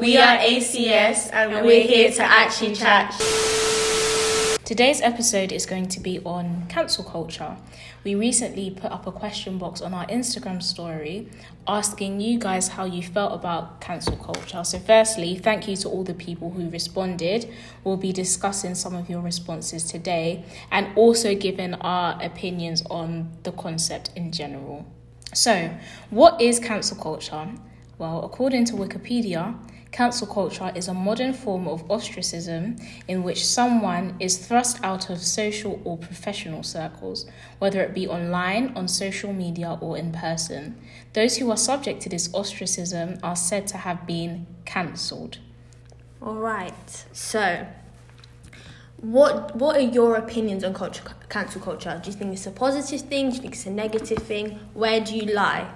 We are ACS and we're here to actually chat. Today's episode is going to be on cancel culture. We recently put up a question box on our Instagram story asking you guys how you felt about cancel culture. So firstly, thank you to all the people who responded. We'll be discussing some of your responses today and also giving our opinions on the concept in general. So, what is cancel culture? Well, according to Wikipedia, cancel culture is a modern form of ostracism in which someone is thrust out of social or professional circles, whether it be online, on social media, or in person. Those who are subject to this ostracism are said to have been cancelled. All right. So, what are your opinions on cancel culture? Do you think it's a positive thing? Do you think it's a negative thing? Where do you lie?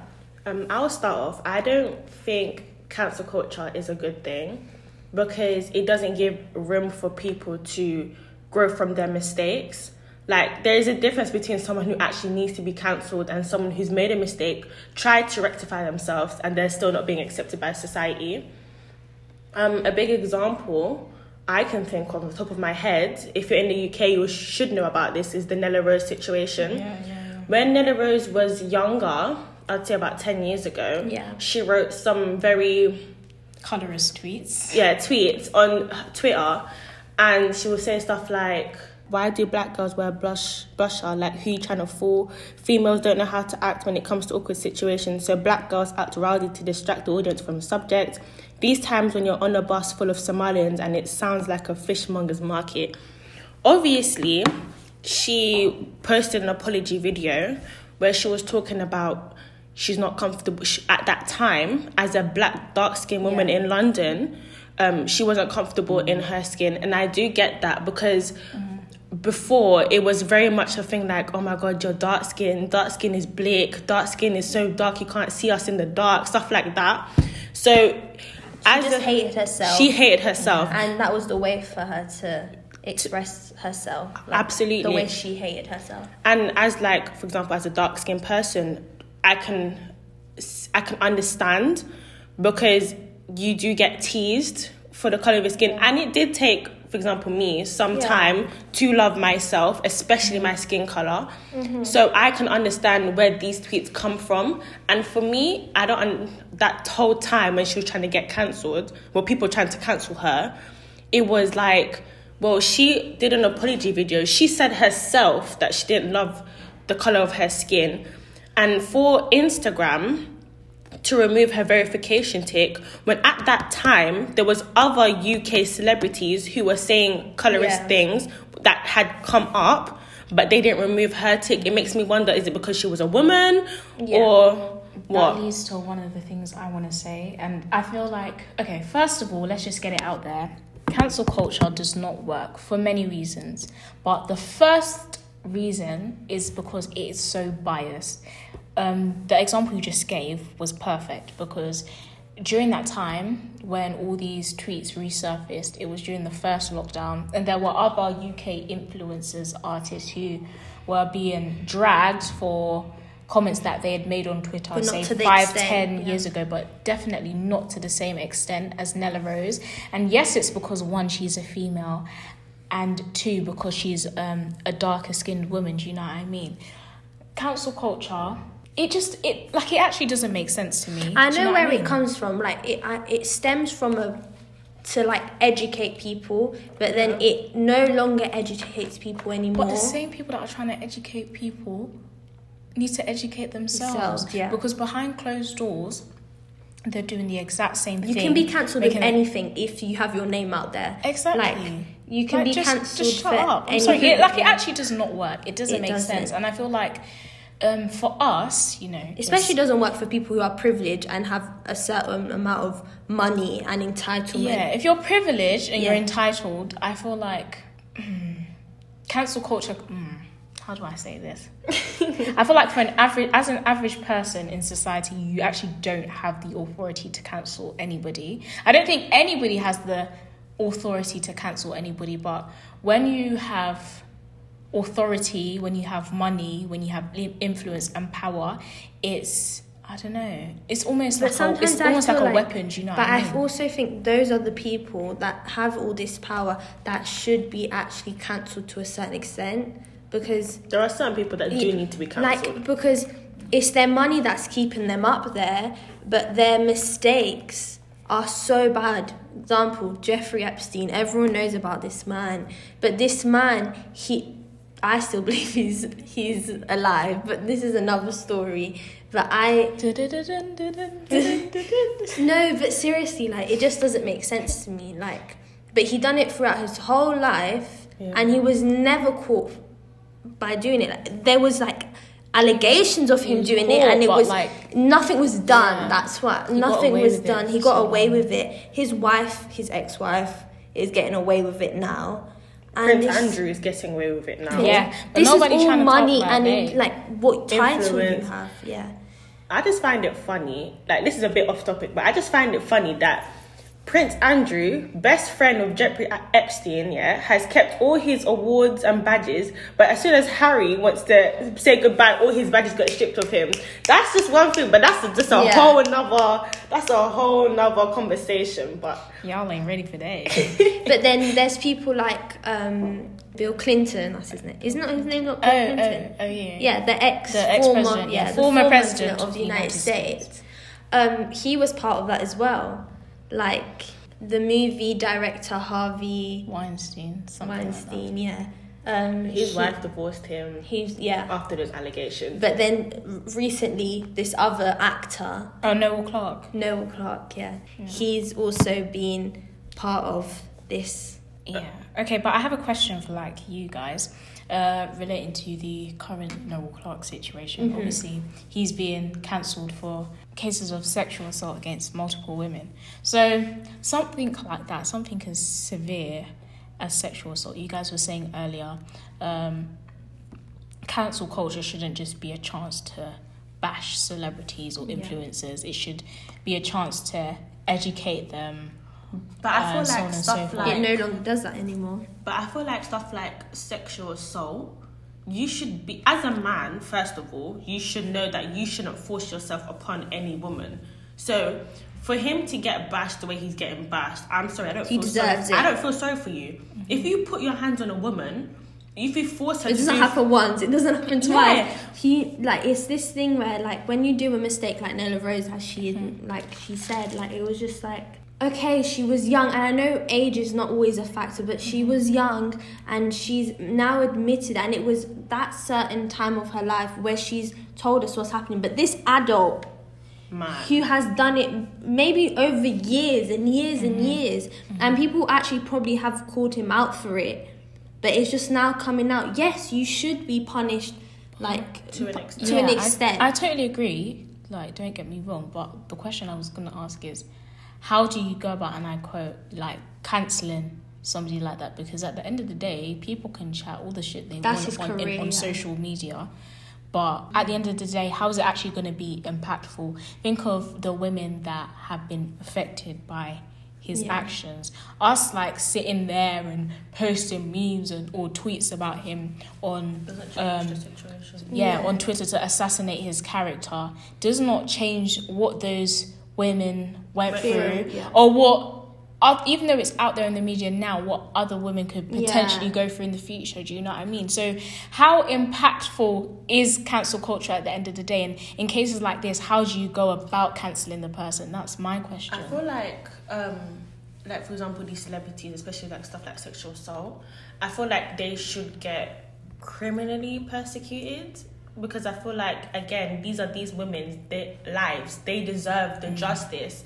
I'll start off. I don't think cancel culture is a good thing because it doesn't give room for people to grow from their mistakes. Like, there is a difference between someone who actually needs to be cancelled and someone who's made a mistake, tried to rectify themselves, and they're still not being accepted by society. A big example I can think of on the top of my head, if you're in the UK, you should know about this, is the Nella Rose situation. Yeah. When Nella Rose was younger, I'd say about 10 years ago, she wrote some very colorous tweets. Yeah, tweets on Twitter. And she would say stuff like, why do black girls wear blusher? Like, who you trying to fool? Females don't know how to act when it comes to awkward situations, so black girls act rowdy to distract the audience from the subject. These times when you're on a bus full of Somalians and it sounds like a fishmonger's market. Obviously, she posted an apology video where she was talking about she's not comfortable. She, at that time, as a black, dark-skinned woman in London, she wasn't comfortable in her skin. And I do get that because before, it was very much a thing like, oh my God, you're dark-skinned. Dark skin is bleak. Dark skin is so dark you can't see us in the dark. Stuff like that. So hated herself. She hated herself. And that was the way for her to express herself. Like, absolutely. The way she hated herself. And as, like, for example, as a dark-skinned person, I can understand because you do get teased for the colour of your skin. And it did take, for example, me some time to love myself, especially my skin colour. So I can understand where these tweets come from. And for me, I don't... That whole time when she was trying to get cancelled, well, people trying to cancel her, it was like, well, she did an apology video. She said herself that she didn't love the colour of her skin. And for Instagram to remove her verification tick, when at that time there was other UK celebrities who were saying colourist things that had come up, but they didn't remove her tick. It makes me wonder, is it because she was a woman or what? That leads to one of the things I want to say. And I feel like, okay, first of all, let's just get it out there. Cancel culture does not work for many reasons. But the first reason is because it is so biased. The example you just gave was perfect because during that time when all these tweets resurfaced, it was during the first lockdown, and there were other UK influencers, artists who were being dragged for comments that they had made on Twitter, say 5-10 years ago, but definitely not to the same extent as Nella Rose. And yes, it's because, one, she's a female, and two, because she's a darker skinned woman. Do you know what I mean? Cancel culture, it actually doesn't make sense to me. I know where it comes from. Like, it stems from to educate people, but then it no longer educates people anymore. But the same people that are trying to educate people need to educate themselves. Yeah. Because behind closed doors, they're doing the exact same thing. You can be cancelled with anything if you have your name out there. Exactly. Like, you can be cancelled for anything. I'm sorry, it actually does not work. It doesn't make sense. And I feel like for us, you know... Especially doesn't work for people who are privileged and have a certain amount of money and entitlement. Yeah, if you're privileged and you're entitled, I feel like cancel culture... how do I say this? I feel like as an average person in society, you actually don't have the authority to cancel anybody. I don't think anybody has the authority to cancel anybody, but when you have authority, when you have money, when you have influence and power, it's I don't know. It's almost but like a, it's almost like a weapon, do you know? But I also think those are the people that have all this power that should be actually cancelled to a certain extent, because there are some people that do need to be cancelled. Like, because it's their money that's keeping them up there, but their mistakes are so bad. Example, Jeffrey Epstein. Everyone knows about this man, but this man, I still believe he's alive, but this is another story. But no, but seriously, like, it just doesn't make sense to me. Like, but he done it throughout his whole life, and he was never caught by doing it. Like, there was like allegations of him doing it, and it was like, nothing was done. Yeah, that's what nothing was done. He got away with it. His wife, his ex-wife, is getting away with it now. And Prince Andrew is getting away with it now. Yeah, but this is all money and like what title you have. Yeah, I just find it funny. Like, this is a bit off topic, but I just find it funny that Prince Andrew, best friend of Jeffrey Epstein, has kept all his awards and badges, but as soon as Harry wants to say goodbye, all his badges got stripped of him. That's just one thing, but that's just a whole nother conversation. But y'all ain't ready for that. But then there's people like Bill Clinton. That's his name. Isn't his name not Bill Clinton? Oh yeah. Yeah, the former president of the United States. He was part of that as well. Like the movie director Harvey Weinstein, like that. His wife divorced him. After those allegations. But then recently, this other actor, Noel Clarke, yeah, he's also been part of this. Yeah. Okay, but I have a question for like you guys, relating to the current Noel Clarke situation. Mm-hmm. Obviously, he's being cancelled for cases of sexual assault against multiple women. So something like that, something as severe as sexual assault. You guys were saying earlier, cancel culture shouldn't just be a chance to bash celebrities or influencers. Yeah. It should be a chance to educate them. But I feel like stuff like... It no longer does that anymore. But I feel like stuff like sexual assault, you should be... As a man, first of all, you should know that you shouldn't force yourself upon any woman. So for him to get bashed the way he's getting bashed, I'm sorry, I don't feel sorry for you. Mm-hmm. If you put your hands on a woman, if you force her to... It doesn't happen once. It doesn't happen twice. Yeah. It's this thing where, like, when you do a mistake like Nella Rose, as she said, like, it was just like... Okay, she was young, and I know age is not always a factor, but she was young, and she's now admitted, and it was that certain time of her life where she's told us what's happening. But this adult who has done it maybe over years and years and years, and people actually probably have called him out for it, but it's just now coming out. Yes, you should be punished, like to an extent. I totally agree. Like, don't get me wrong, but the question I was gonna ask is, how do you go about, and I quote, like, cancelling somebody like that? Because at the end of the day, people can chat all the shit they want on social media. But at the end of the day, how is it actually going to be impactful? Think of the women that have been affected by his actions. Us, like, sitting there and posting memes or tweets about him on... on Twitter to assassinate his character does not change what those... women went through, or what, even though it's out there in the media now, what other women could potentially go through in the future. Do you know what I mean? So how impactful is cancel culture at the end of the day? And in cases like this, how do you go about cancelling the person? That's my question. I feel like, for example, these celebrities, especially like stuff like sexual assault, I feel like they should get criminally persecuted. Because I feel like, again, these women's lives. They deserve the justice.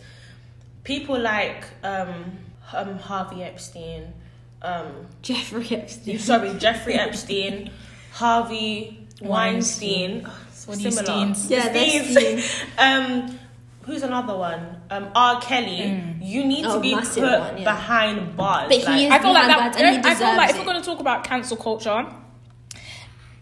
People like Harvey Epstein, Jeffrey Epstein, Harvey Weinstein. Similar. Yeah, Steins. Who's another one? R. Kelly. You need to be put behind bars. But he is behind bars, and he deserves it. If we're going to talk about cancel culture,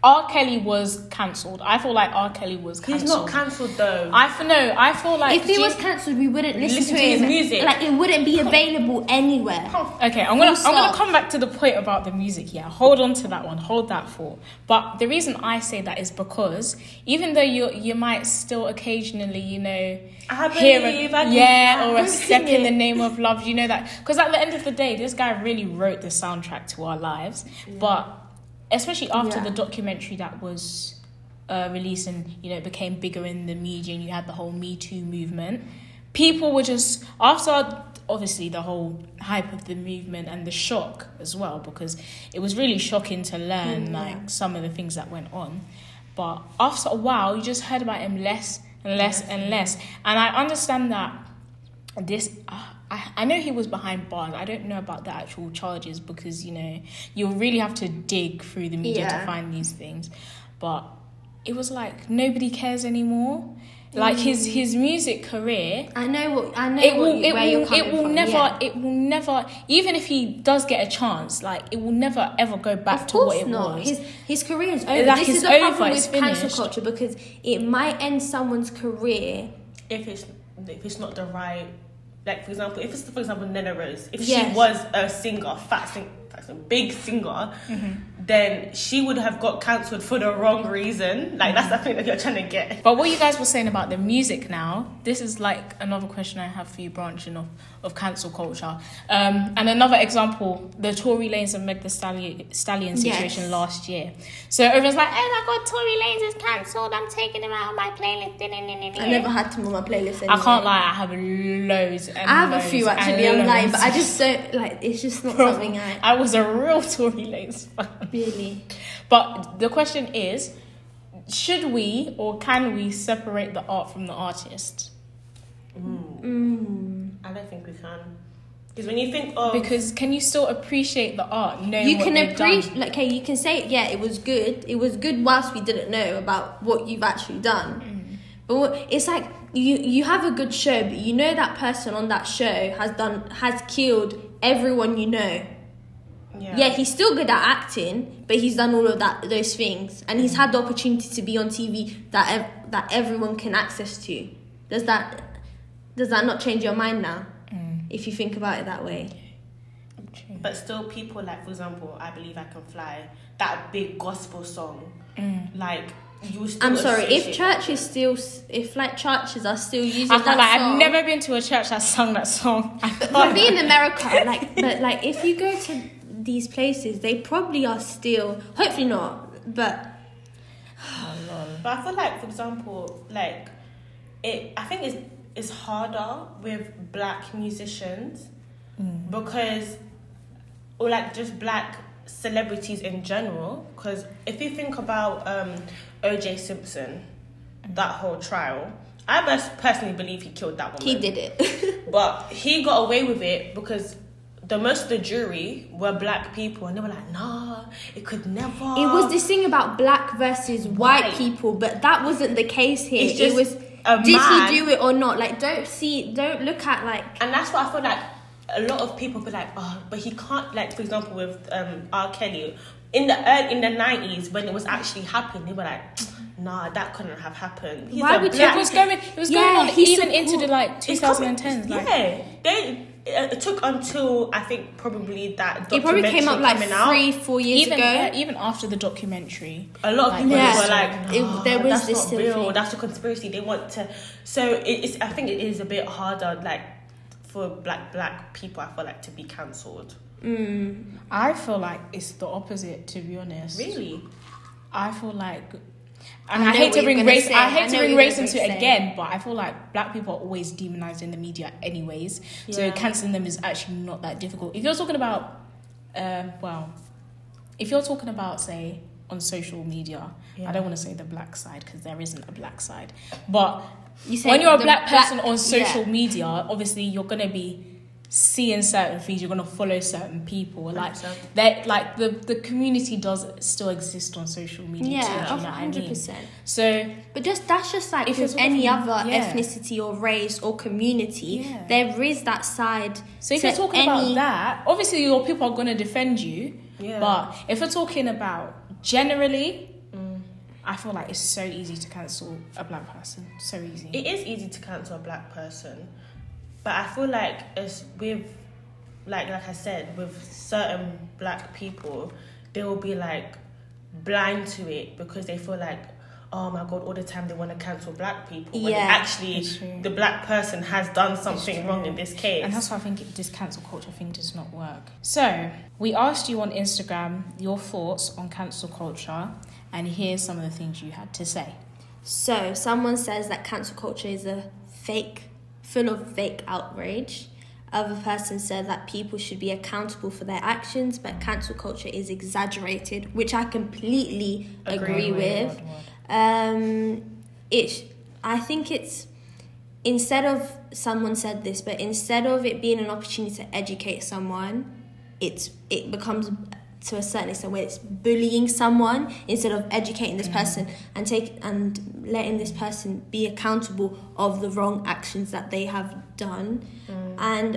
R. Kelly was cancelled. I feel like R. Kelly was cancelled. He's not cancelled though. I feel like if he was cancelled, we wouldn't listen to his music. Like it wouldn't be available anywhere. Okay, I'm gonna come back to the point about the music. Yeah, hold on to that one. Hold that thought. But the reason I say that is because even though you might still occasionally, you know, hear a step in the name of love. You know that because at the end of the day, this guy really wrote the soundtrack to our lives, but. Especially after the documentary that was released and, you know, it became bigger in the media and you had the whole Me Too movement. People were just... After, obviously, the whole hype of the movement and the shock as well, because it was really shocking to learn, like, some of the things that went on. But after a while, you just heard about him less and less and less. And I understand that this... I know he was behind bars. I don't know about the actual charges because, you know, you'll really have to dig through the media to find these things. But it was like nobody cares anymore. Like his music career, it will never, even if he does get a chance, like it will never ever go back to what it was. His career is over. Like, this is the problem with cancel culture because it might end someone's career if it's not the right. Like, for example, if it's, for example, Nella Rose, if she was a singer, big singer, then she would have got cancelled for the wrong reason. Like, that's the thing that you're trying to get. But what you guys were saying about the music now, this is, like, another question I have for you, branching off of cancel culture. And another example, the Tory Lanez and Meg Thee Stallion situation last year. So everyone's like, oh, my God, Tory Lanez is cancelled. I'm taking him out of my playlist. I never had him on my playlist anymore. I can't lie, I have loads and a few, actually. I'm lying, but I just don't, like, it's just not something I was a real Tory Lanez fan. Really? But the question is, should we or can we separate the art from the artist? I don't think we can. Because when you think of... Because can you still appreciate the art? You can appreciate... Like, okay, you can say, yeah, it was good. It was good whilst we didn't know about what you've actually done. But it's like, you have a good show, but you know that person on that show has killed everyone you know. Yeah, he's still good at acting, but he's done all of those things, and he's had the opportunity to be on TV that everyone can access to. Does that not change your mind now, if you think about it that way? But still, people like, for example, I Believe I Can Fly, that big gospel song, like. I'm sorry. If churches are still using that song, I've never been to a church that sung that song. But being in America, like, but like, if you go to these places, they probably are still. Hopefully not, but. But I feel like, for example, like, it. I think it's harder with black musicians because, or like just black celebrities in general. Because if you think about OJ Simpson, that whole trial, I personally believe he killed that woman. He did it. But he got away with it because most of the jury were black people, and they were like, nah, it could never. It was this thing about black versus white people, but that wasn't the case here. It was, did he do it or not? Like, don't look at, like... And that's what I feel like a lot of people be like, oh, but he can't, like, for example, with R. Kelly, in the 90s, when it was actually happening, they were like, nah, that couldn't have happened. It was going on even into the, like, 2010s. Like, yeah, it took until, I think, probably that documentary. It probably came up, like, 3-4 years ago. Yeah, even after the documentary. A lot of people were like, oh, there was that's this not real, thing. That's a conspiracy, they want to... So, I think it is a bit harder, like, for black people, I feel like, to be cancelled. I feel like it's the opposite, to be honest. Really? I feel like... And I hate to bring race. I hate to bring race into it again, but I feel like black people are always demonized in the media, anyways. Yeah. So canceling them is actually not that difficult. If you're talking about, say on social media, I don't want to say the black side because there isn't a black side. But when you're a black person on social media, obviously you're gonna be seeing certain things, you're going to follow certain people, like that, like the community does still exist on social media too, you know 100%. I mean? So but that's just like if with any other ethnicity or race or community, there is that side. So if you're talking about that, obviously your people are going to defend you, but if you're talking about generally I feel like it's so easy to cancel a black person. So easy. It is easy to cancel a black person. But I feel like it's with, like I said, with certain black people, they will be like blind to it because they feel like, oh my God, all the time they want to cancel black people. When actually, the black person has done something wrong in this case. And that's why I think this cancel culture thing does not work. So, we asked you on Instagram your thoughts on cancel culture, and here's some of the things you had to say. So, someone says that cancel culture is a fake, full of fake outrage. Other person said that people should be accountable for their actions, but cancel culture is exaggerated, which I completely agree with. I think it's, instead of, someone said this, but instead of it being an opportunity to educate someone, it becomes, to a certain extent, where it's bullying someone instead of educating this person and letting this person be accountable of the wrong actions that they have done. And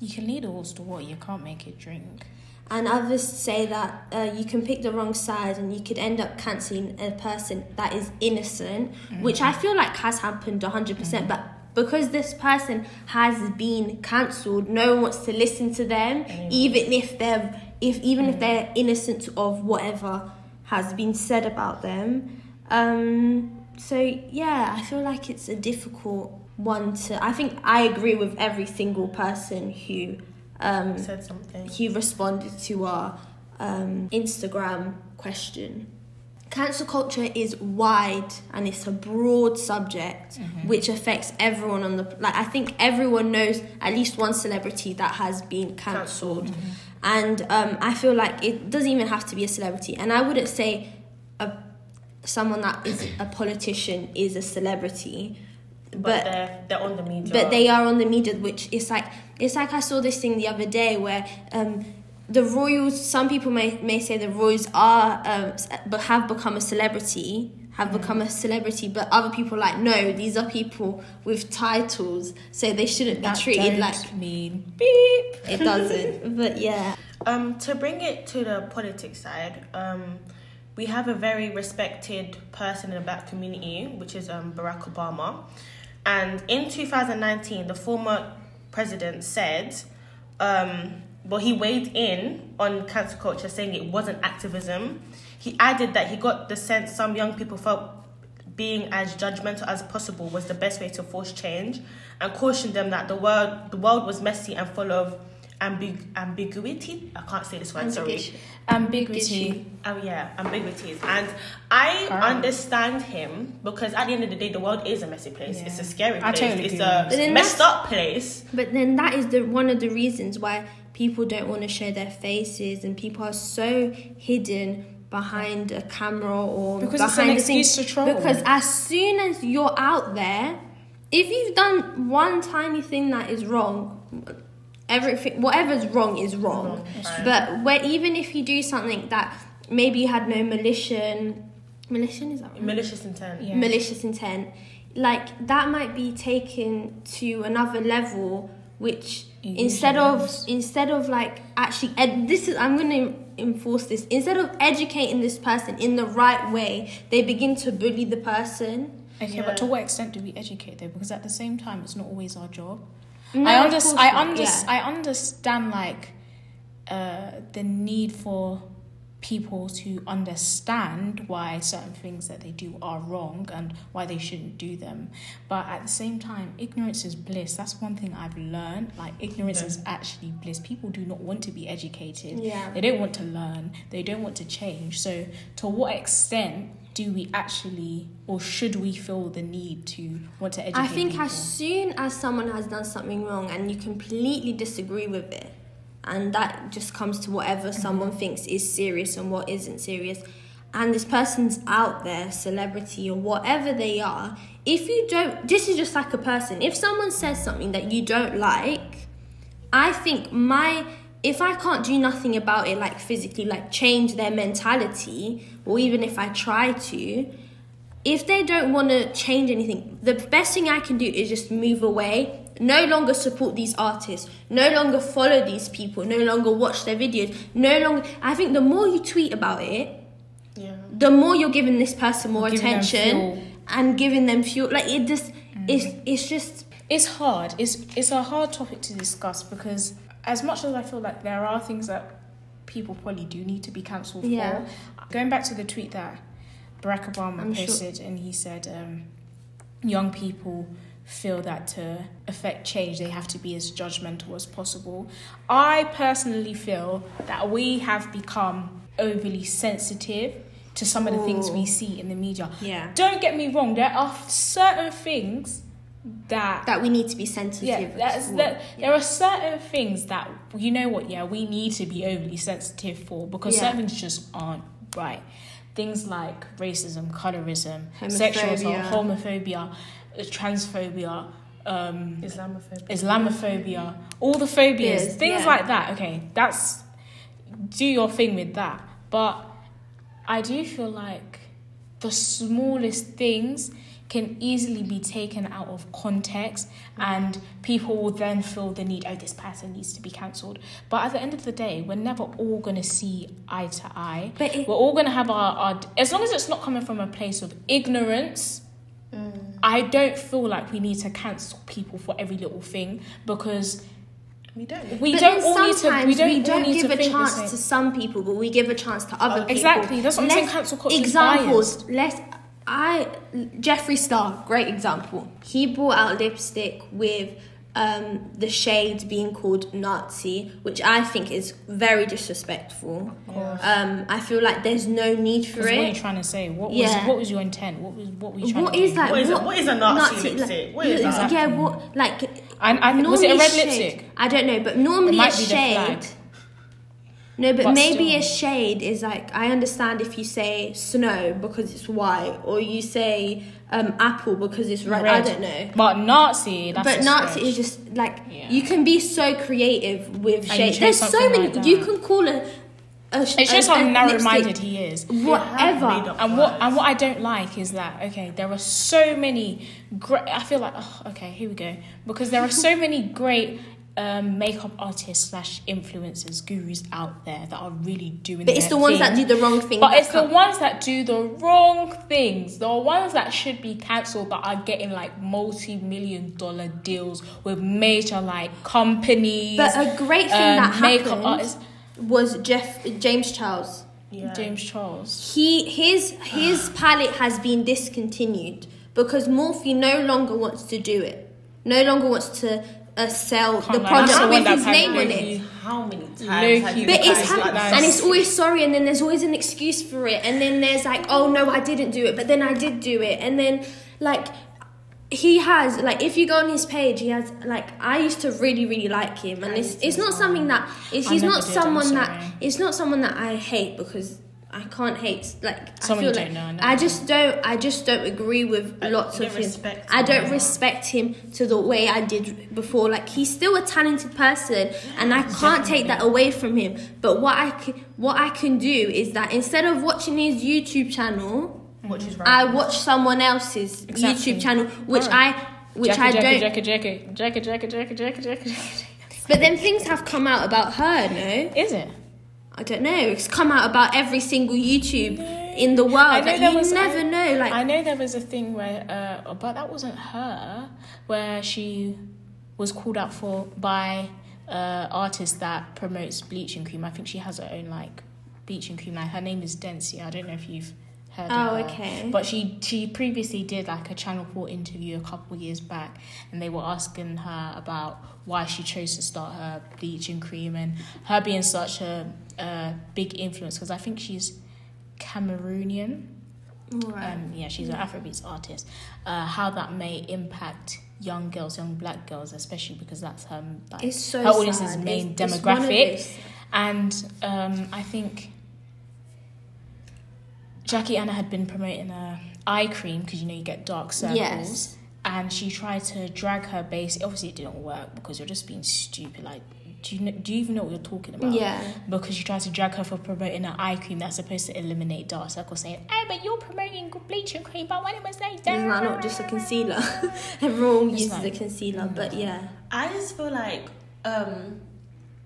you can lead a horse to water, you can't make it drink. And others say that you can pick the wrong side and you could end up cancelling a person that is innocent, which I feel like has happened 100%. But because this person has been cancelled, no one wants to listen to them, even if they're if they're innocent of whatever has been said about them. So yeah, I feel like it's a difficult one to. I think I agree with every single person who. Said something. He responded to our Instagram question. Cancel culture is wide and it's a broad subject which affects everyone on the I think everyone knows at least one celebrity that has been cancelled. And I feel like it doesn't even have to be a celebrity, and I wouldn't say someone that is a politician is a celebrity. But they're on the media. But they are on the media, which is like, it's like I saw this thing the other day where the royals, some people may say the royals are, but have become a celebrity, but other people like, no, these are people with titles, so they shouldn't be treated like mean. Beep. It doesn't, but yeah. To bring it to the politics side, we have a very respected person in the black community, which is Barack Obama. And in 2019, the former president said, he weighed in on cancel culture, saying it wasn't activism. He added that he got the sense some young people felt being as judgmental as possible was the best way to force change, and cautioned them that the world was messy and full of ambiguity. I can't say this word, sorry. Ambiguity. Oh yeah, ambiguities. And I understand him, because at the end of the day, the world is a messy place. Yeah. It's a scary place. It's a messed up place. But then that is one of the reasons why people don't want to show their faces, and people are so hidden behind a camera or because behind it's an excuse to troll. Because as soon as you're out there, if you've done one tiny thing that is wrong, everything, whatever's wrong is wrong. Right. But even if you do something that maybe you had no malicious intent. Yeah. Malicious intent, like that might be taken to another level, which instead of like actually, I'm gonna enforce this. Instead of educating this person in the right way, they begin to bully the person. Okay, yeah. But to what extent do we educate though? Because at the same time, it's not always our job. No, I understand the need for people to understand why certain things that they do are wrong and why they shouldn't do them. But at the same time, ignorance is bliss. That's one thing I've learned. Like, ignorance is actually bliss. People do not want to be educated. Yeah. They don't want to learn. They don't want to change. So to what extent do we actually, or should we feel the need to want to educate? I think people? As soon as someone has done something wrong and you completely disagree with it, and that just comes to whatever someone thinks is serious and what isn't serious, and this person's out there, celebrity or whatever they are, if you don't, this is just like a person. If someone says something that you don't like, I think if I can't do nothing about it, like physically, like change their mentality, or even if I try to, if they don't want to change anything, the best thing I can do is just move away. No longer support these artists, no longer follow these people, no longer watch their videos, no longer. I think the more you tweet about it, the more you're giving this person more attention and giving them fuel, like it just, it's just, it's hard. It's a hard topic to discuss because as much as I feel like there are things that people probably do need to be cancelled for. Going back to the tweet that Barack Obama posted, and he said, young people feel that to affect change, they have to be as judgmental as possible. I personally feel that we have become overly sensitive to some of the things we see in the media. Yeah. Don't get me wrong, there are certain things that we need to be sensitive there are certain things that, you know what, we need to be overly sensitive for because certain things just aren't right. Things like racism, colorism, homophobia, transphobia, Islamophobia, all the phobias, things like that. Okay, that's, do your thing with that. But I do feel like the smallest things can easily be taken out of context and people will then feel the need, this person needs to be cancelled. But at the end of the day, we're never all going to see eye to eye. But we're all going to have our... As long as it's not coming from a place of ignorance, I don't feel like we need to cancel people for every little thing because... We don't give a chance to some people, but we give a chance to other people. Exactly, that's what I'm saying, cancel culture examples, Jeffree Star, great example. He brought out lipstick with the shade being called Nazi, which I think is very disrespectful. I feel like there's no need for it. What are you trying to say? What was your intent? What is a Nazi lipstick? Like, what is that? Yeah, was it a red lipstick? I don't know, but normally a shade. No, but maybe still. A shade is like, I understand if you say snow because it's white, or you say apple because it's red. I don't know. But Nazi, is just like, you can be so creative with shades. There's so many, like you can call it. It's just how narrow-minded he is. Whatever. And what I don't like is that, there are so many great... I feel like, here we go. Because there are so many great makeup artists / influencers, gurus out there that are really doing their thing. But it's the ones that do the wrong thing. But it's the ones that do the wrong things. The ones that should be cancelled but are getting like multi-million-dollar deals with major like companies. But a great thing that happened... Makeup artists... was James Charles. Yeah. James Charles. His palette has been discontinued because Morphe no longer wants to do it. No longer wants to sell the product with his name on it. How many times have you and it's always sorry, and then there's always an excuse for it, and then there's like, oh no, I didn't do it, but then I did do it, and then like... He has, like, if you go on his page, he has, like, I used to really, really like him. And it's not something that, it's not someone that I hate because I can't hate, like, someone I feel like, I just don't agree with lots of him. I don't respect him to the way I did before. Like, he's still a talented person and I can't take that away from him. But what I can do is that instead of watching his YouTube channel... I watch someone else's YouTube channel, which I don't. But then things have come out about her, no? Is it? I don't know. It's come out about every single YouTube in the world. I know there was a thing where, but that wasn't her, where she was called out for by artist that promotes bleaching cream. I think she has her own like bleaching cream. Like her name is Dency. I don't know if you've. Okay. But she previously did like a Channel 4 interview a couple of years back, and they were asking her about why she chose to start her bleaching cream and her being such a big influence because I think she's Cameroonian. Right. She's an Afrobeats artist. How that may impact young girls, young black girls, especially because that's her. Like, it's so her audience's sad. Main demographic, and I think. Jackie Aina had been promoting a eye cream because you get dark circles, and she tried to drag her base. Obviously, it didn't work because you're just being stupid. Like, do you even know what you're talking about? Yeah. Because you tried to drag her for promoting an eye cream that's supposed to eliminate dark circles, saying, "Oh, but you're promoting bleaching cream, but when it was like that, not just a concealer. Everyone uses a concealer, but yeah." I just feel like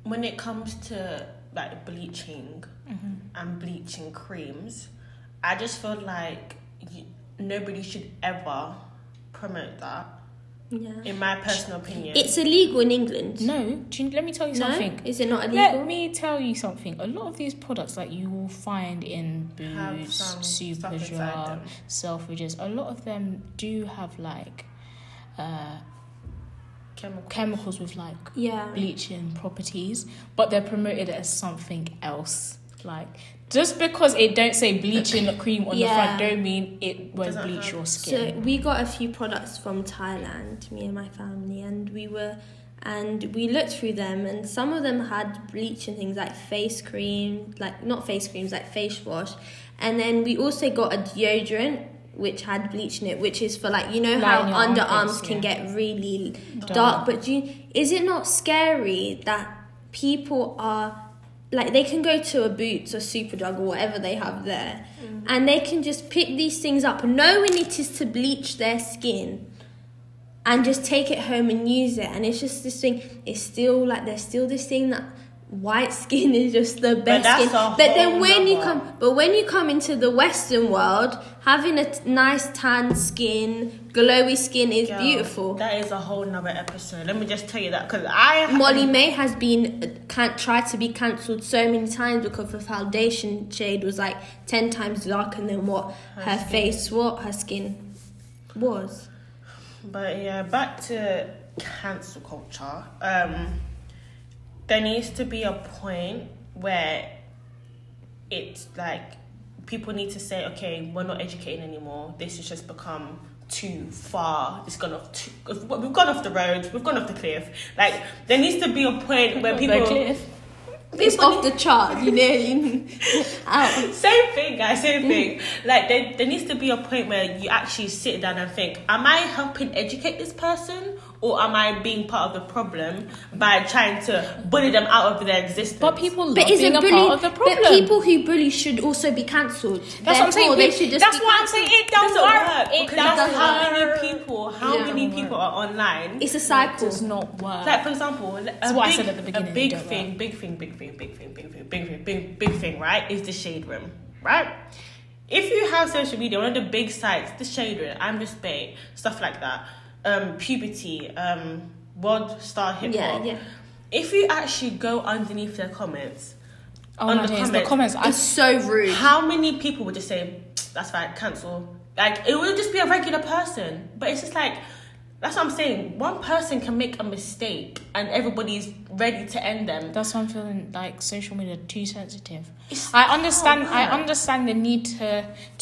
when it comes to like bleaching and bleaching creams. I just feel like nobody should ever promote that. Yeah. In my personal opinion. It's illegal in England. No. Let me tell you something. No? Is it not illegal? Let me tell you something. A lot of these products that you will find in Boots, Superdry, Selfridges, a lot of them do have like chemicals with like bleaching properties, but they're promoted as something else. Like, just because it don't say bleaching cream on the front don't mean it won't bleach your skin. So we got a few products from Thailand, me and my family, and we looked through them, and some of them had bleach and things like face cream, like not face creams, like face wash. And then we also got a deodorant which had bleach in it, which is for like, you know how underarms can get really dark, but is it not scary that people are like, they can go to a Boots or Superdrug or whatever they have there, and they can just pick these things up, knowing it is to bleach their skin, and just take it home and use it. And it's just this thing. It's still like there's still this thing that white skin is just the best skin. But then when you come into the Western world, having a nice tan skin, glowy skin is beautiful. That is a whole nother episode. Let me just tell you that, because Molly May has been tried to be cancelled so many times because her foundation shade was like 10 times darker than what her skin was. But yeah, back to cancel culture. There needs to be a point where it's like people need to say, okay, we're not educating anymore. This has just become too far. It's gone off. We've gone off the road. We've gone off the cliff. Like, there needs to be a point where people. It's off the chart, you know. Out. Same thing, guys. Same thing. Like, there needs to be a point where you actually sit down and think: am I helping educate this person, or am I being part of the problem by trying to bully them out of their existence? But people love being a part of the problem. But people who bully should also be cancelled. That's what I'm saying. That's why I'm saying it doesn't work. It doesn't work. How many people are online? It's a cycle. It does not work. Like, for example, that's what I said at the beginning. A big thing, right, is the Shade Room, right? If you have social media, one of the big sites, the Shade Room, I'm Just Bae, stuff like that, Puberty, World Star Hip Hop. Yeah. If you actually go underneath their comments, the comments are so rude. How many people would just say, that's right, cancel? Like, it would just be a regular person. But it's just like, that's what I'm saying. One person can make a mistake and everybody's ready to end them. That's why I'm feeling like social media too sensitive. I understand the need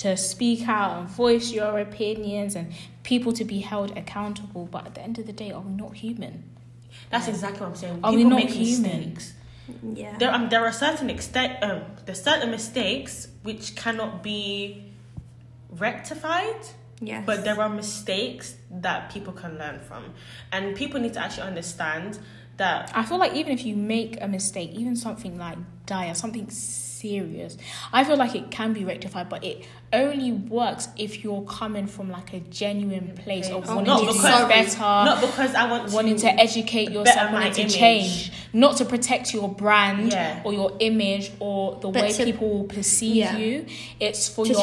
to speak out and voice your opinions and people to be held accountable, but at the end of the day, are we not human? That's exactly what I'm saying. Are people we not human? Mistakes. Yeah. There are certain there's certain mistakes which cannot be rectified. Yes. But there are mistakes that people can learn from, and people need to actually understand that. I feel like even if you make a mistake, even something like dire, something serious, I feel like it can be rectified, but it only works if you're coming from like a genuine place of wanting to do better, not because I want wanting to educate yourself, wanting to change, not to protect your brand or your image or the way people perceive you. It's for your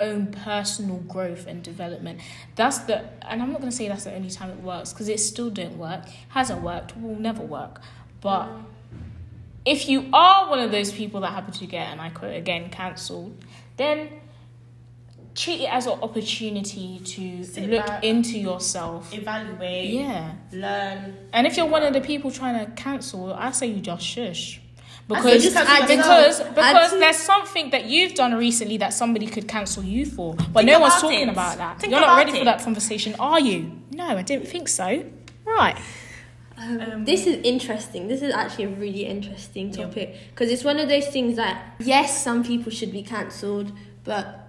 own personal growth and development. And I'm not going to say that's the only time it works, because it still don't work, hasn't worked, will never work, but if you are one of those people that happen to get, and I quote again, cancelled, then treat it as an opportunity to look into yourself. Evaluate. Yeah. Learn. And if you're one of the people trying to cancel, I say you just shush. Because there's something that you've done recently that somebody could cancel you for. But no one's talking about that. You're not ready for that conversation, are you? No, I didn't think so. Right. This is interesting. This is actually a really interesting topic, because it's one of those things that, yes, some people should be cancelled, but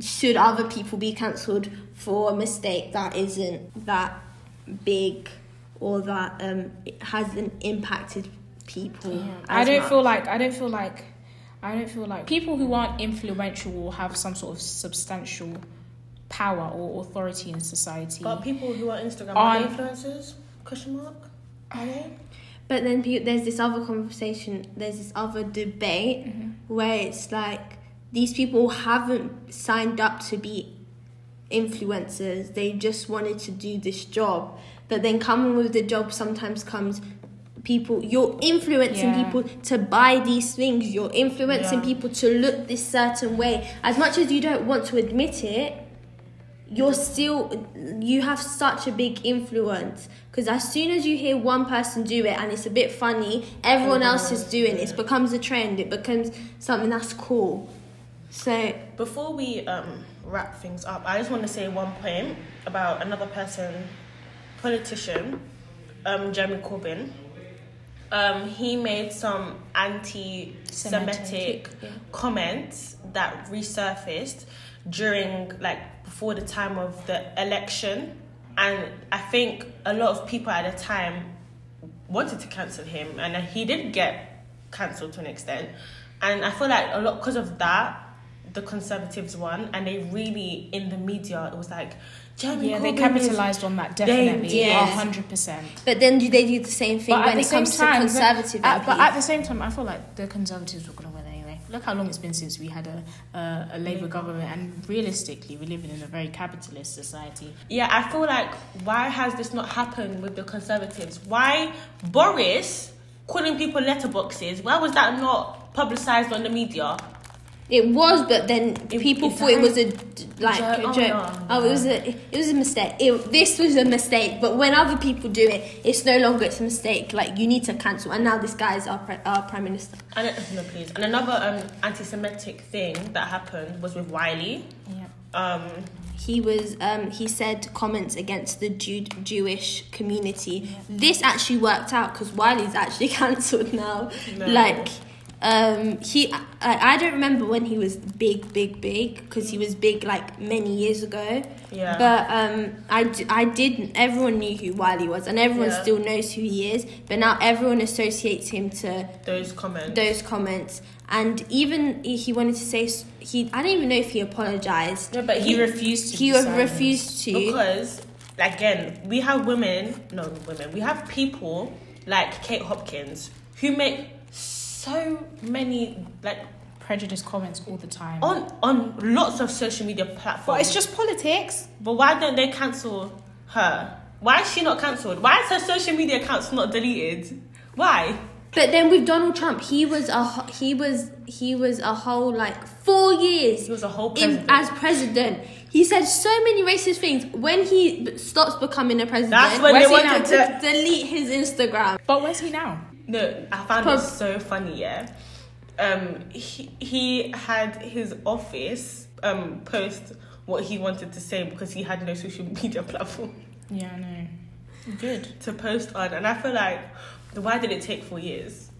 should other people be cancelled for a mistake that isn't that big or that it hasn't impacted people? Yeah. I don't feel like people who aren't influential will have some sort of substantial power or authority in society. But people who are Instagram influencers? Question mark? Are they? But then there's this other debate where it's like these people haven't signed up to be influencers. They just wanted to do this job. But then coming with the job sometimes comes people, you're influencing people to buy these things. You're influencing people to look this certain way. As much as you don't want to admit it, you're still, you have such a big influence, because as soon as you hear one person do it and it's a bit funny, everyone else is doing it. It becomes a trend. It becomes something that's cool. So before we wrap things up, I just want to say one point about another person, politician, Jeremy Corbyn. He made some anti-Semitic comments that resurfaced during, like, before the time of the election, and I think a lot of people at the time wanted to cancel him, and he did get cancelled to an extent. And I feel like a lot, because of that, the Conservatives won, and they really, in the media, it was like, Jeremy Corbyn, they capitalised on that, definitely, 100%. But then they do the same thing when it comes to Conservative MPs. But at the same time, I feel like the Conservatives were going to win anyway. Look how long it's been since we had a Labour government, and realistically, we're living in a very capitalist society. Yeah, I feel like, why has this not happened with the Conservatives? Why Boris calling people letterboxes, why was that not publicised on the media? It was, but then people thought it was a joke. It was a mistake. This was a mistake. But when other people do it, it's no longer it's a mistake. Like, you need to cancel. And now this guy is our prime minister. And another anti-Semitic thing that happened was with Wiley. Yeah. He was. He said comments against the Jewish community. Yeah. This actually worked out because Wiley's actually cancelled now. No. Like. I don't remember when he was big because he was big like many years ago. Yeah. But I didn't. Everyone knew who Wiley was, and everyone still knows who he is. But now everyone associates him to those comments. And even he wanted to say I don't even know if he apologized. No, but he refused to. Because again, we have We have people like Kate Hopkins who make so many like prejudiced comments all the time on lots of social media platforms. But it's just politics. But why don't they cancel her? Why is she not cancelled? Why is her social media accounts not deleted? Why? But then with Donald Trump, he was a whole 4 years. He was a whole president. As president. He said so many racist things. When he stops becoming a president, that's when they wanted to delete his Instagram. But where's he now? No, I found it so funny, he had his office post what he wanted to say because he had no social media platform. Yeah, I know. Good. To post on. And I feel like, why did it take 4 years?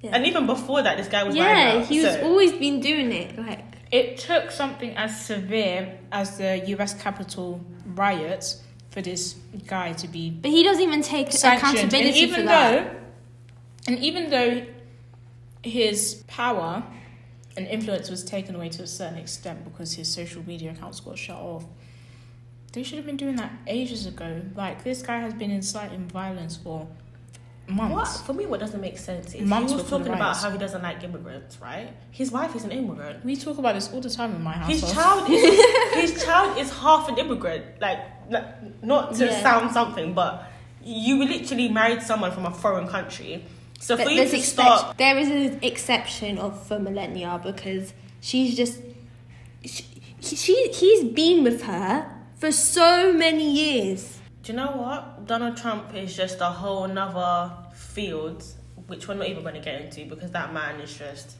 Yeah. And even before that, this guy was viral. Yeah, he was always been doing it. Like, it took something as severe as the US Capitol riots for this guy to be sanctioned. But he doesn't even take accountability for that. And even though his power and influence was taken away to a certain extent because his social media accounts got shut off, they should have been doing that ages ago. Like, this guy has been inciting violence for months. What? For me, what doesn't make sense is months he was talking about how he doesn't like immigrants, right? His wife is an immigrant. We talk about this all the time in my house. His child is half an immigrant. Like not to sound something, but you literally married someone from a foreign country. So but for you to start, there is an exception for Millennia because she's just he's been with her for so many years. Do you know what? Donald Trump is just a whole nother field, which we're not even going to get into because that man is just.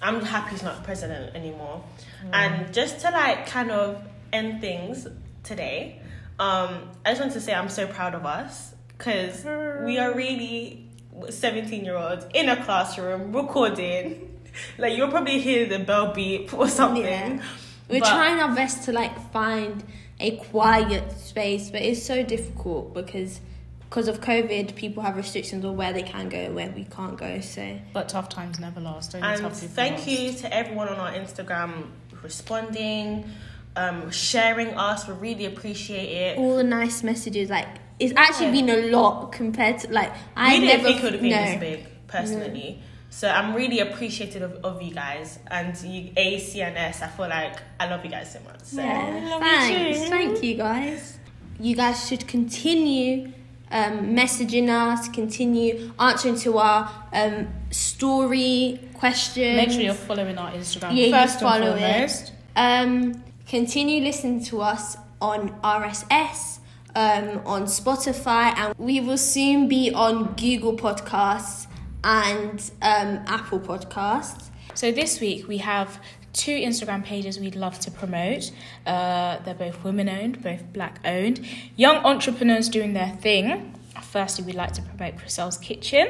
I'm happy he's not president anymore. Mm. And just to kind of end things today, I just want to say I'm so proud of us because we are really. 17-year-olds in a classroom recording. You'll probably hear the bell beep or something. Yeah. We're trying our best to find a quiet space, but it's so difficult because of COVID, people have restrictions on where they can go, where we can't go. So, but tough times never last. And thank you to everyone on our Instagram responding, sharing us. We really appreciate it. All the nice messages it's actually been a lot compared to we never think it would have been this big personally. So I'm really appreciative of you guys, and you, A, C, and S. I feel like I love you guys so much. So. Yeah, thanks. Thank you, guys. You guys should continue messaging us, continue answering to our story questions. Make sure you're following our Instagram first and foremost. Continue listening to us on RSS, on Spotify, and we will soon be on Google Podcasts and Apple Podcasts. So this week we have two Instagram pages we'd love to promote. They're both women-owned, both black-owned, young entrepreneurs doing their thing. Firstly, we'd like to promote Priscilla's Kitchen.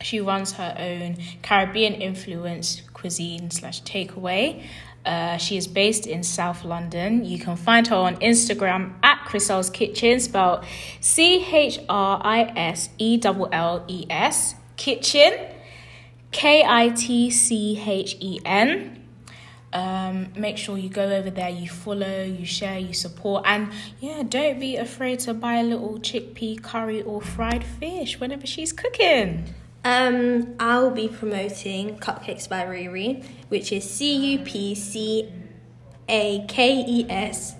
She runs her own Caribbean influence cuisine / takeaway. She is based in South London. You can find her on Instagram at Chriselle's Kitchen, spelled CHRISELLES, Kitchen, KITCHEN. Make sure you go over there, you follow, you share, you support, and don't be afraid to buy a little chickpea curry or fried fish whenever she's cooking. I'll be promoting Cupcakes by Riri, which is CUPCAKES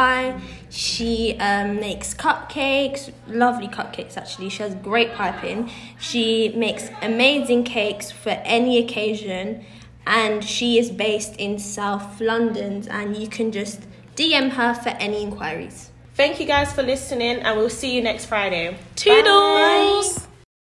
BYRHIRHI. She makes cupcakes, lovely cupcakes actually. She has great piping. She makes amazing cakes for any occasion, and she is based in South London, and you can just DM her for any inquiries. Thank you guys for listening, and we'll see you next Friday. Toodles! Bye.